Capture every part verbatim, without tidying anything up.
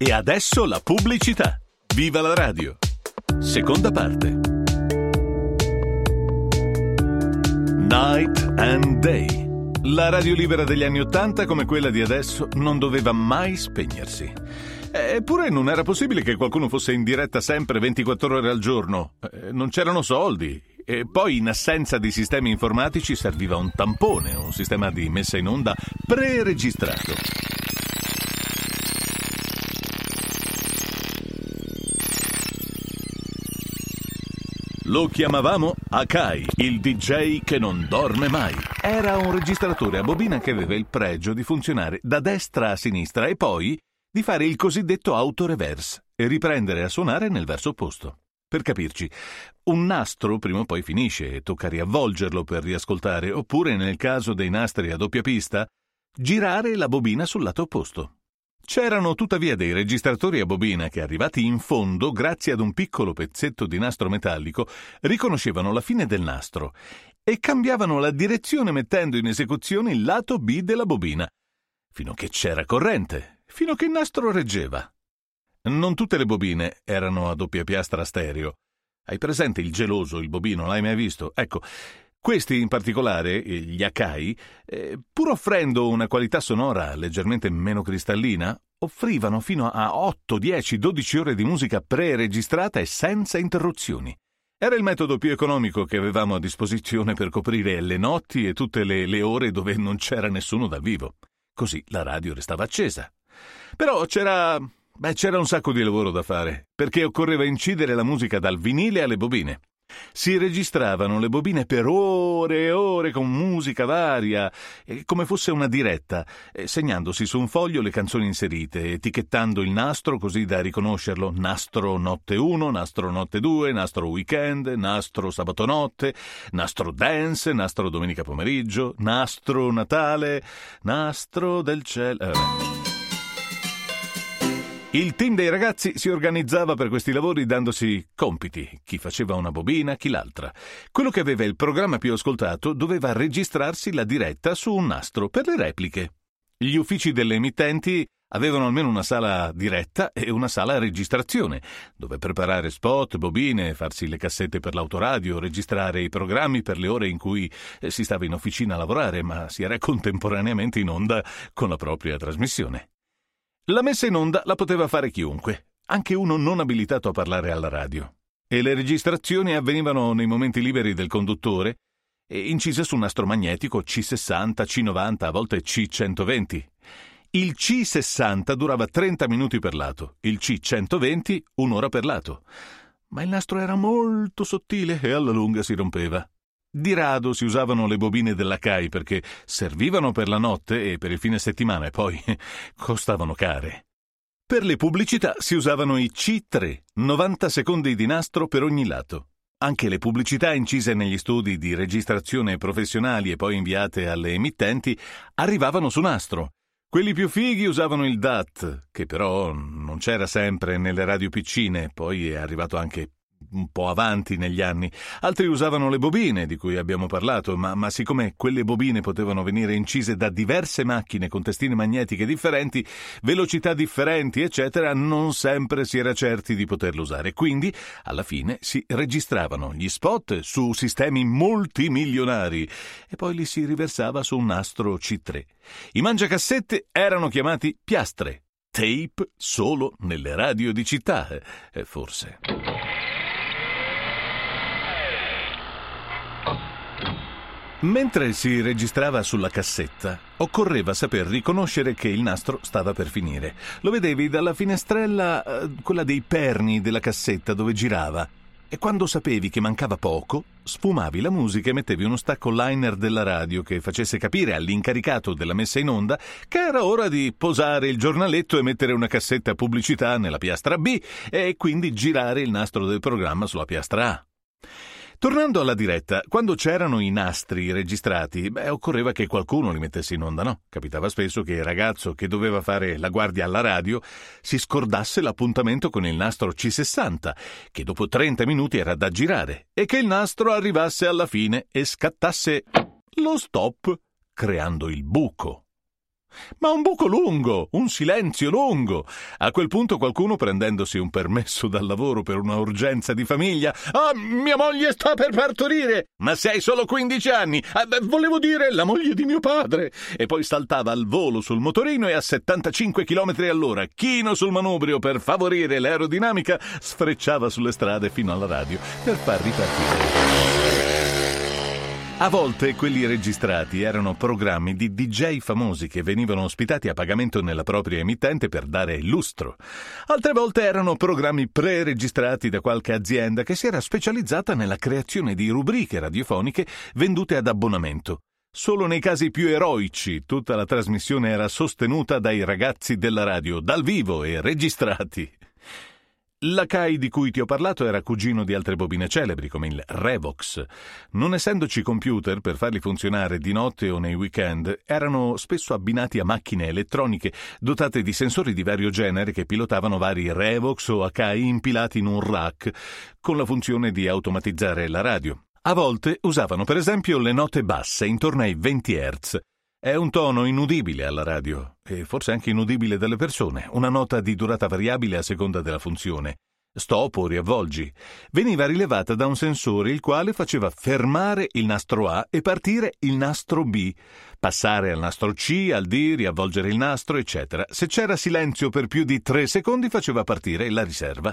E adesso la pubblicità. Viva la radio. Seconda parte. Night and Day. La radio libera degli anni Ottanta, come quella di adesso, non doveva mai spegnersi. Eppure non era possibile che qualcuno fosse in diretta sempre ventiquattro ore al giorno. Non c'erano soldi. E poi, in assenza di sistemi informatici, serviva un tampone, un sistema di messa in onda preregistrato. Lo chiamavamo Akai, il di jay che non dorme mai. Era un registratore a bobina che aveva il pregio di funzionare da destra a sinistra e poi di fare il cosiddetto autoreverse e riprendere a suonare nel verso opposto. Per capirci, un nastro prima o poi finisce e tocca riavvolgerlo per riascoltare, oppure, nel caso dei nastri a doppia pista, girare la bobina sul lato opposto. C'erano tuttavia dei registratori a bobina che, arrivati in fondo, grazie ad un piccolo pezzetto di nastro metallico, riconoscevano la fine del nastro e cambiavano la direzione mettendo in esecuzione il lato B della bobina, fino a che c'era corrente, fino a che il nastro reggeva. Non tutte le bobine erano a doppia piastra stereo. Hai presente il geloso, il bobino, l'hai mai visto? Ecco, questi in particolare, gli Akai, eh, pur offrendo una qualità sonora leggermente meno cristallina, offrivano fino a otto, dieci, dodici ore di musica pre-registrata e senza interruzioni. Era il metodo più economico che avevamo a disposizione per coprire le notti e tutte le, le ore dove non c'era nessuno dal vivo. Così la radio restava accesa. Però c'era... Beh, c'era un sacco di lavoro da fare, perché occorreva incidere la musica dal vinile alle bobine. Si registravano le bobine per ore e ore con musica varia, come fosse una diretta, segnandosi su un foglio le canzoni inserite, etichettando il nastro così da riconoscerlo: nastro notte uno, nastro notte due, nastro weekend, nastro sabato notte, nastro dance, nastro domenica pomeriggio, nastro Natale, nastro del cielo... Eh, Il team dei ragazzi si organizzava per questi lavori dandosi compiti, chi faceva una bobina, chi l'altra. Quello che aveva il programma più ascoltato doveva registrarsi la diretta su un nastro per le repliche. Gli uffici delle emittenti avevano almeno una sala diretta e una sala registrazione, dove preparare spot, bobine, farsi le cassette per l'autoradio, registrare i programmi per le ore in cui si stava in officina a lavorare, ma si era contemporaneamente in onda con la propria trasmissione. La messa in onda la poteva fare chiunque, anche uno non abilitato a parlare alla radio. E le registrazioni avvenivano nei momenti liberi del conduttore, incise su un nastro magnetico C sessanta, C novanta, a volte C centoventi. Il C sessanta durava trenta minuti per lato, il C centoventi un'ora per lato. Ma il nastro era molto sottile e alla lunga si rompeva. Di rado si usavano le bobine della C A I perché servivano per la notte e per il fine settimana e poi costavano care. Per le pubblicità si usavano i C tre, novanta secondi di nastro per ogni lato. Anche le pubblicità incise negli studi di registrazione professionali e poi inviate alle emittenti arrivavano su nastro. Quelli più fighi usavano il D A T, che però non c'era sempre nelle radio piccine, poi è arrivato anche un po' avanti negli anni. Altri usavano le bobine di cui abbiamo parlato, ma, ma siccome quelle bobine potevano venire incise da diverse macchine con testine magnetiche differenti, velocità differenti, eccetera, non sempre si era certi di poterle usare. Quindi, alla fine, si registravano gli spot su sistemi multimilionari e poi li si riversava su un nastro C tre. I mangiacassette erano chiamati piastre, tape solo nelle radio di città, eh, forse. Mentre si registrava sulla cassetta, occorreva saper riconoscere che il nastro stava per finire. Lo vedevi dalla finestrella, eh, quella dei perni della cassetta dove girava, e quando sapevi che mancava poco, sfumavi la musica e mettevi uno stacco liner della radio che facesse capire all'incaricato della messa in onda che era ora di posare il giornaletto e mettere una cassetta pubblicità nella piastra B e quindi girare il nastro del programma sulla piastra A. Tornando alla diretta, quando c'erano i nastri registrati, beh, occorreva che qualcuno li mettesse in onda, no? Capitava spesso che il ragazzo che doveva fare la guardia alla radio si scordasse l'appuntamento con il nastro C sessanta, che dopo trenta minuti era da girare, e che il nastro arrivasse alla fine e scattasse lo stop, creando il buco. Ma un buco lungo, un silenzio lungo. A quel punto qualcuno, prendendosi un permesso dal lavoro per una urgenza di famiglia: «Ah, mia moglie sta per partorire!» «Ma se hai solo quindici anni!» «Ah, beh, volevo dire la moglie di mio padre!» E poi saltava al volo sul motorino e a settantacinque chilometri all'ora, chino sul manubrio per favorire l'aerodinamica, sfrecciava sulle strade fino alla radio per far ripartire. A volte quelli registrati erano programmi di D J famosi che venivano ospitati a pagamento nella propria emittente per dare lustro. Altre volte erano programmi pre-registrati da qualche azienda che si era specializzata nella creazione di rubriche radiofoniche vendute ad abbonamento. Solo nei casi più eroici tutta la trasmissione era sostenuta dai ragazzi della radio, dal vivo e registrati. L'Akai di cui ti ho parlato era cugino di altre bobine celebri come il Revox. Non essendoci computer per farli funzionare di notte o nei weekend, erano spesso abbinati a macchine elettroniche dotate di sensori di vario genere che pilotavano vari Revox o Akai impilati in un rack con la funzione di automatizzare la radio. A volte usavano per esempio le note basse intorno ai venti hertz. È un tono inudibile alla radio, e forse anche inudibile dalle persone, una nota di durata variabile a seconda della funzione. Stop o riavvolgi. Veniva rilevata da un sensore il quale faceva fermare il nastro A e partire il nastro B, passare al nastro C, al D, riavvolgere il nastro, eccetera. Se c'era silenzio per più di tre secondi faceva partire la riserva.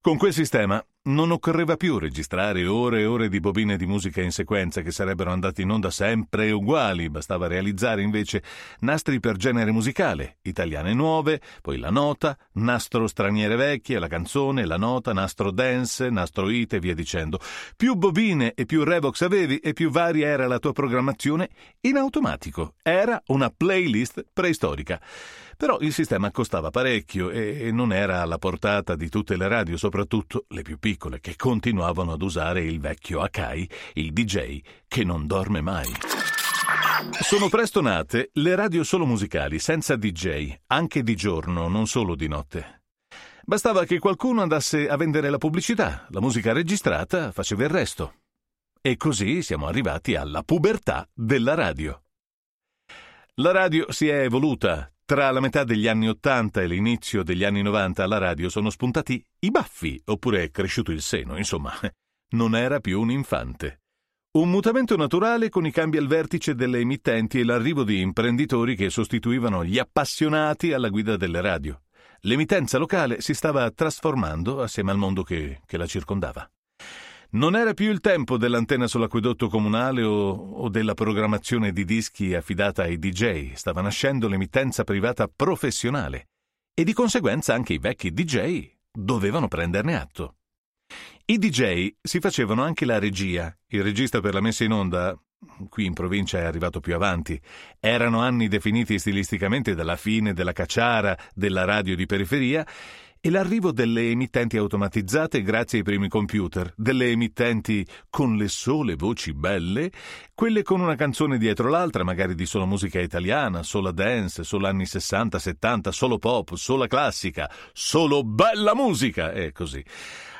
Con quel sistema non occorreva più registrare ore e ore di bobine di musica in sequenza che sarebbero andate in onda sempre uguali, bastava realizzare invece nastri per genere musicale, italiane nuove, poi la nota, nastro straniere vecchie, la canzone, la nota, nastro dance, nastro hit e via dicendo. Più bobine e più Revox avevi e più varia era la tua programmazione in automatico. Era una playlist preistorica. Però il sistema costava parecchio e non era alla portata di tutte le radio, soprattutto le più piccole, che continuavano ad usare il vecchio Akai, il D J che non dorme mai. Sono presto nate le radio solo musicali, senza D J, anche di giorno, non solo di notte. Bastava che qualcuno andasse a vendere la pubblicità, la musica registrata faceva il resto. E così siamo arrivati alla pubertà della radio. La radio si è evoluta. Tra la metà degli anni ottanta e l'inizio degli anni novanta alla radio sono spuntati i baffi, oppure è cresciuto il seno, insomma. Non era più un infante. Un mutamento naturale con i cambi al vertice delle emittenti e l'arrivo di imprenditori che sostituivano gli appassionati alla guida delle radio. L'emittenza locale si stava trasformando assieme al mondo che, che la circondava. Non era più il tempo dell'antenna sull'acquedotto comunale o, o della programmazione di dischi affidata ai D J, stava nascendo l'emittenza privata professionale e di conseguenza anche i vecchi D J dovevano prenderne atto. I D J si facevano anche la regia, il regista per la messa in onda, qui in provincia è arrivato più avanti, erano anni definiti stilisticamente dalla fine della cacciara della radio di periferia e l'arrivo delle emittenti automatizzate grazie ai primi computer, delle emittenti con le sole voci belle, quelle con una canzone dietro l'altra, magari di sola musica italiana, sola dance, solo anni sessanta settanta, solo pop, sola classica, solo bella musica, e così.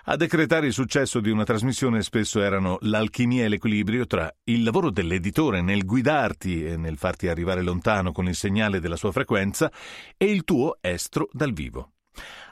A decretare il successo di una trasmissione spesso erano l'alchimia e l'equilibrio tra il lavoro dell'editore nel guidarti e nel farti arrivare lontano con il segnale della sua frequenza e il tuo estro dal vivo.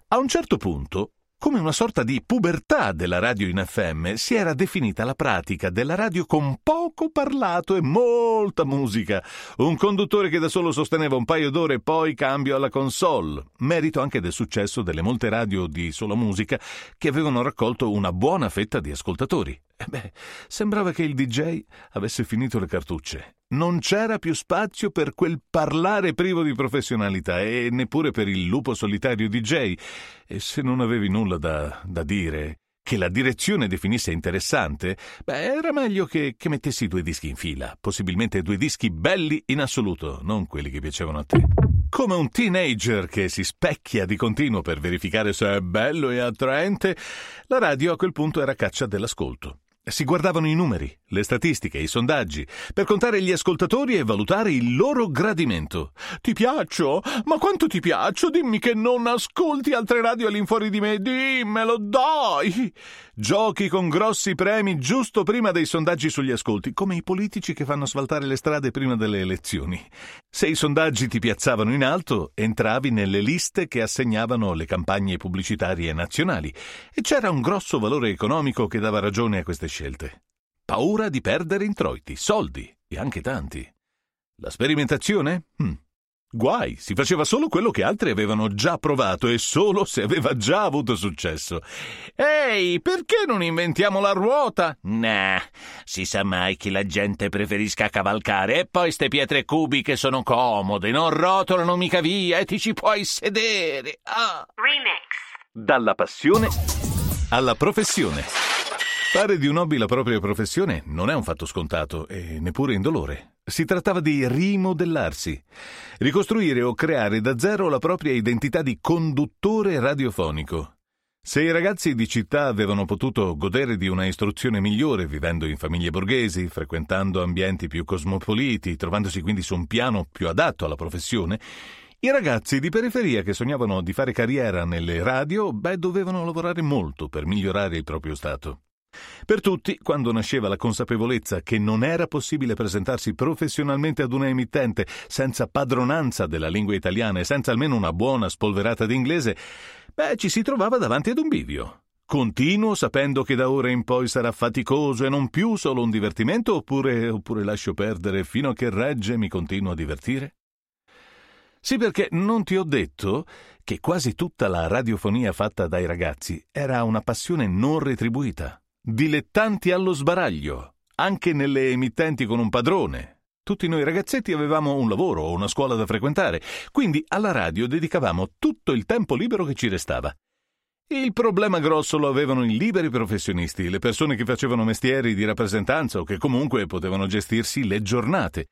A un certo punto, come una sorta di pubertà della radio in F M, si era definita la pratica della radio con poco parlato e molta musica. Un conduttore che da solo sosteneva un paio d'ore e poi cambio alla console, merito anche del successo delle molte radio di sola musica che avevano raccolto una buona fetta di ascoltatori. E beh, sembrava che il D J avesse finito le cartucce. Non c'era più spazio per quel parlare privo di professionalità e neppure per il lupo solitario D J. E se non avevi nulla da, da dire, che la direzione definisse interessante, beh, era meglio che, che mettessi due dischi in fila, possibilmente due dischi belli in assoluto, non quelli che piacevano a te. Come un teenager che si specchia di continuo per verificare se è bello e attraente, la radio a quel punto era caccia dell'ascolto. Si guardavano i numeri, le statistiche, i sondaggi, per contare gli ascoltatori e valutare il loro gradimento. «Ti piaccio? Ma quanto ti piaccio? Dimmi che non ascolti altre radio all'infuori di me! Dimmelo, dai!» Giochi con grossi premi giusto prima dei sondaggi sugli ascolti, come i politici che fanno asfaltare le strade prima delle elezioni. Se i sondaggi ti piazzavano in alto, entravi nelle liste che assegnavano le campagne pubblicitarie nazionali, e c'era un grosso valore economico che dava ragione a queste scelte. scelte. Paura di perdere introiti, soldi, e anche tanti. La sperimentazione? Hm. Guai, si faceva solo quello che altri avevano già provato e solo se aveva già avuto successo. Ehi, perché non inventiamo la ruota? Nah, si sa mai che la gente preferisca cavalcare. E poi ste pietre cubiche sono comode, non rotolano mica via e ti ci puoi sedere. Ah. Remix. Dalla passione alla professione. Fare di un hobby la propria professione non è un fatto scontato e neppure indolore. Si trattava di rimodellarsi, ricostruire o creare da zero la propria identità di conduttore radiofonico. Se i ragazzi di città avevano potuto godere di una istruzione migliore vivendo in famiglie borghesi, frequentando ambienti più cosmopoliti, trovandosi quindi su un piano più adatto alla professione, i ragazzi di periferia che sognavano di fare carriera nelle radio, beh, dovevano lavorare molto per migliorare il proprio stato. Per tutti, quando nasceva la consapevolezza che non era possibile presentarsi professionalmente ad una emittente senza padronanza della lingua italiana e senza almeno una buona spolverata d'inglese, beh, ci si trovava davanti ad un bivio. Continuo sapendo che da ora in poi sarà faticoso e non più solo un divertimento, oppure, oppure lascio perdere fino a che regge e mi continuo a divertire? Sì, perché non ti ho detto che quasi tutta la radiofonia fatta dai ragazzi era una passione non retribuita. Dilettanti allo sbaraglio, anche nelle emittenti con un padrone. Tutti noi ragazzetti avevamo un lavoro o una scuola da frequentare, quindi alla radio dedicavamo tutto il tempo libero che ci restava. Il problema grosso lo avevano i liberi professionisti, le persone che facevano mestieri di rappresentanza o che comunque potevano gestirsi le giornate.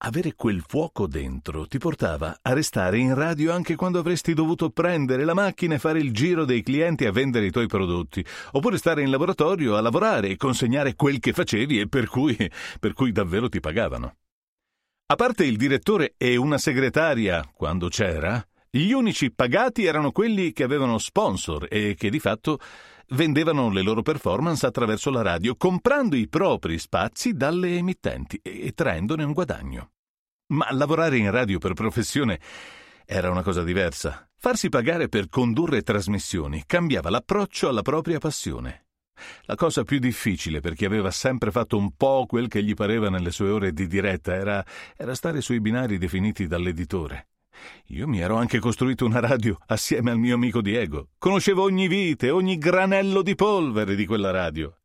Avere quel fuoco dentro ti portava a restare in radio anche quando avresti dovuto prendere la macchina e fare il giro dei clienti a vendere i tuoi prodotti, oppure stare in laboratorio a lavorare e consegnare quel che facevi e per cui, per cui davvero ti pagavano. A parte il direttore e una segretaria, quando c'era, gli unici pagati erano quelli che avevano sponsor e che di fatto vendevano le loro performance attraverso la radio, comprando i propri spazi dalle emittenti e traendone un guadagno. Ma lavorare in radio per professione era una cosa diversa. Farsi pagare per condurre trasmissioni cambiava l'approccio alla propria passione. La cosa più difficile per chi aveva sempre fatto un po' quel che gli pareva nelle sue ore di diretta era, era stare sui binari definiti dall'editore. Io mi ero anche costruito una radio assieme al mio amico Diego. Conoscevo ogni vite, ogni granello di polvere di quella radio.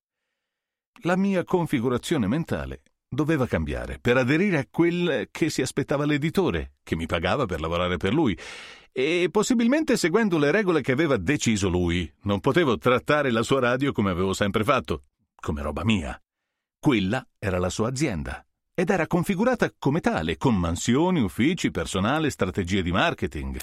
La mia configurazione mentale doveva cambiare per aderire a quel che si aspettava l'editore, che mi pagava per lavorare per lui, e possibilmente seguendo le regole che aveva deciso lui. Non potevo trattare la sua radio come avevo sempre fatto, come roba mia. Quella era la sua azienda. Ed era configurata come tale, con mansioni, uffici, personale, strategie di marketing.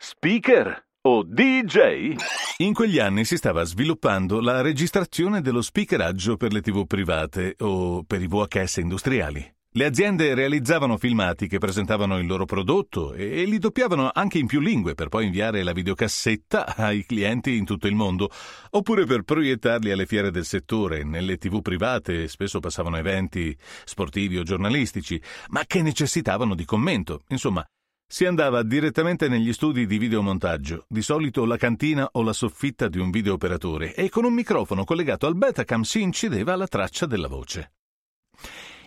Speaker o D J? In quegli anni si stava sviluppando la registrazione dello speakeraggio per le tivù private o per i V H S industriali. Le aziende realizzavano filmati che presentavano il loro prodotto e li doppiavano anche in più lingue per poi inviare la videocassetta ai clienti in tutto il mondo, oppure per proiettarli alle fiere del settore. Nelle tivù private spesso passavano eventi sportivi o giornalistici, ma che necessitavano di commento. Insomma, si andava direttamente negli studi di videomontaggio, di solito la cantina o la soffitta di un videooperatore, e con un microfono collegato al Betacam si incideva la traccia della voce.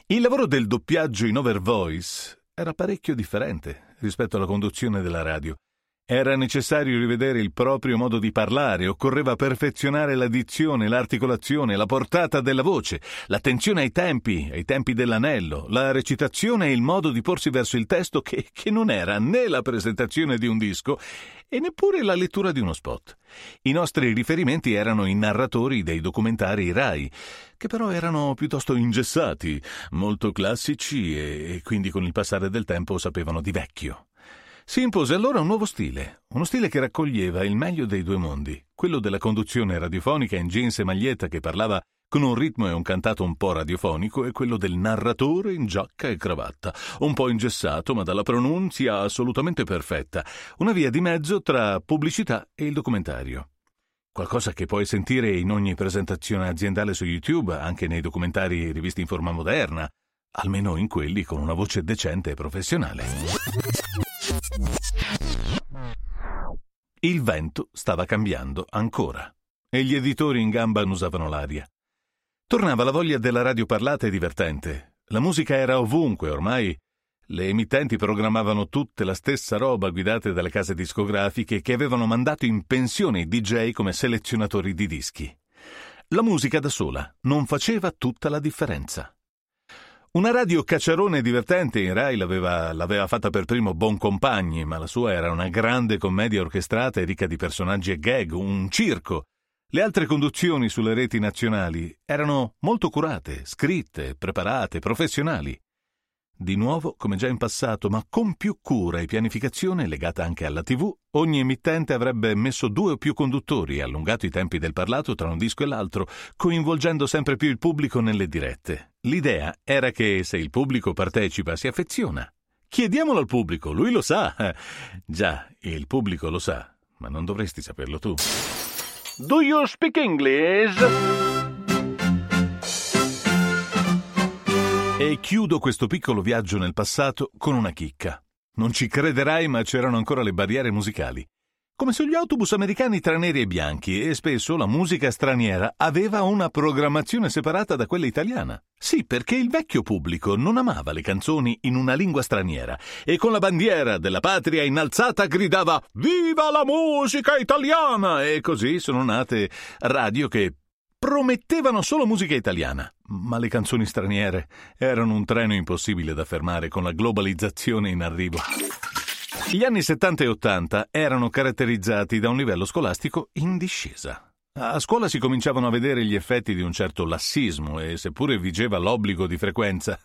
Il lavoro del doppiaggio in overvoice era parecchio differente rispetto alla conduzione della radio. Era necessario rivedere il proprio modo di parlare, occorreva perfezionare la dizione, l'articolazione, la portata della voce, l'attenzione ai tempi, ai tempi dell'anello, la recitazione e il modo di porsi verso il testo che, che non era né la presentazione di un disco e neppure la lettura di uno spot. I nostri riferimenti erano i narratori dei documentari Rai, che però erano piuttosto ingessati, molto classici e, e quindi con il passare del tempo sapevano di vecchio. Si impose allora un nuovo stile, uno stile che raccoglieva il meglio dei due mondi, quello della conduzione radiofonica in jeans e maglietta che parlava con un ritmo e un cantato un po' radiofonico, è quello del narratore in giacca e cravatta, un po' ingessato ma dalla pronuncia assolutamente perfetta, una via di mezzo tra pubblicità e il documentario. Qualcosa che puoi sentire in ogni presentazione aziendale su YouTube, anche nei documentari rivisti in forma moderna, almeno in quelli con una voce decente e professionale. Il vento stava cambiando ancora e gli editori in gamba annusavano l'aria. Tornava la voglia della radio parlata e divertente. La musica era ovunque ormai. Le emittenti programmavano tutte la stessa roba, guidate dalle case discografiche che avevano mandato in pensione i D J come selezionatori di dischi. La musica da sola non faceva tutta la differenza. Una radio cacciarone divertente in Rai l'aveva, l'aveva fatta per primo Boncompagni, ma la sua era una grande commedia orchestrata e ricca di personaggi e gag, un circo. Le altre conduzioni sulle reti nazionali erano molto curate, scritte, preparate, professionali. Di nuovo, come già in passato, ma con più cura e pianificazione legata anche alla tivù, ogni emittente avrebbe messo due o più conduttori e allungato i tempi del parlato tra un disco e l'altro, coinvolgendo sempre più il pubblico nelle dirette. L'idea era che se il pubblico partecipa si affeziona. Chiediamolo al pubblico, lui lo sa. Già, il pubblico lo sa, ma non dovresti saperlo tu. Do you speak English? E chiudo questo piccolo viaggio nel passato con una chicca. Non ci crederai, ma c'erano ancora le barriere musicali. Come sugli autobus americani tra neri e bianchi, e spesso la musica straniera aveva una programmazione separata da quella italiana. Sì, perché il vecchio pubblico non amava le canzoni in una lingua straniera e con la bandiera della patria innalzata gridava «Viva la musica italiana!» e così sono nate radio che promettevano solo musica italiana. Ma le canzoni straniere erano un treno impossibile da fermare con la globalizzazione in arrivo. Gli anni settanta e ottanta erano caratterizzati da un livello scolastico in discesa. A scuola si cominciavano a vedere gli effetti di un certo lassismo e, seppure vigeva l'obbligo di frequenza,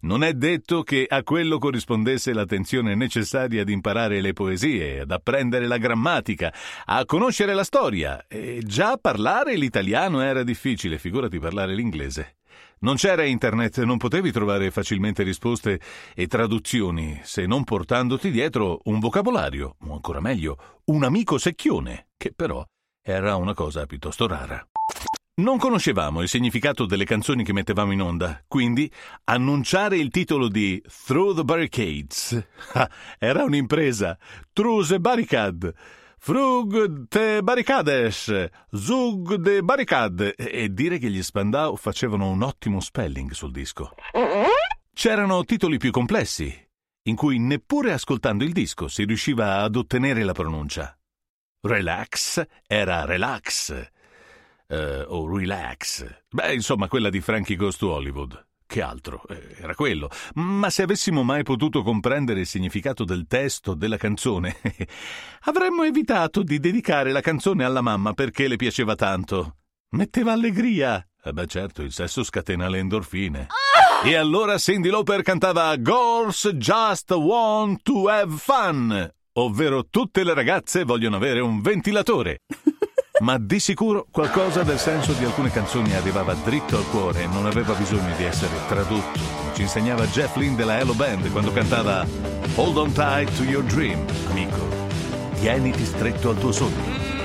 non è detto che a quello corrispondesse l'attenzione necessaria ad imparare le poesie, ad apprendere la grammatica, a conoscere la storia. E già parlare l'italiano era difficile, figurati parlare l'inglese. Non c'era internet, non potevi trovare facilmente risposte e traduzioni se non portandoti dietro un vocabolario, o ancora meglio, un amico secchione, che però era una cosa piuttosto rara. Non conoscevamo il significato delle canzoni che mettevamo in onda, quindi annunciare il titolo di Through the Barricades era un'impresa. Through the Barricade, Frug te barricades, Zug de barricade, e dire che gli Spandau facevano un ottimo spelling sul disco. C'erano titoli più complessi, in cui neppure ascoltando il disco si riusciva ad ottenere la pronuncia. Relax era relax, eh, o relax. Beh, insomma, quella di Frankie Goes to Hollywood. Che altro? Era quello. Ma se avessimo mai potuto comprendere il significato del testo della canzone, avremmo evitato di dedicare la canzone alla mamma perché le piaceva tanto. Metteva allegria. Eh beh, certo, il sesso scatena le endorfine. Ah! E allora Cyndi Lauper cantava Girls Just Want to Have Fun, ovvero tutte le ragazze vogliono avere un ventilatore. Ma di sicuro qualcosa del senso di alcune canzoni arrivava dritto al cuore e non aveva bisogno di essere tradotto. Ci insegnava Jeff Lynne della E L O Band quando cantava Hold on tight to your dream, amico. Tieniti stretto al tuo sogno.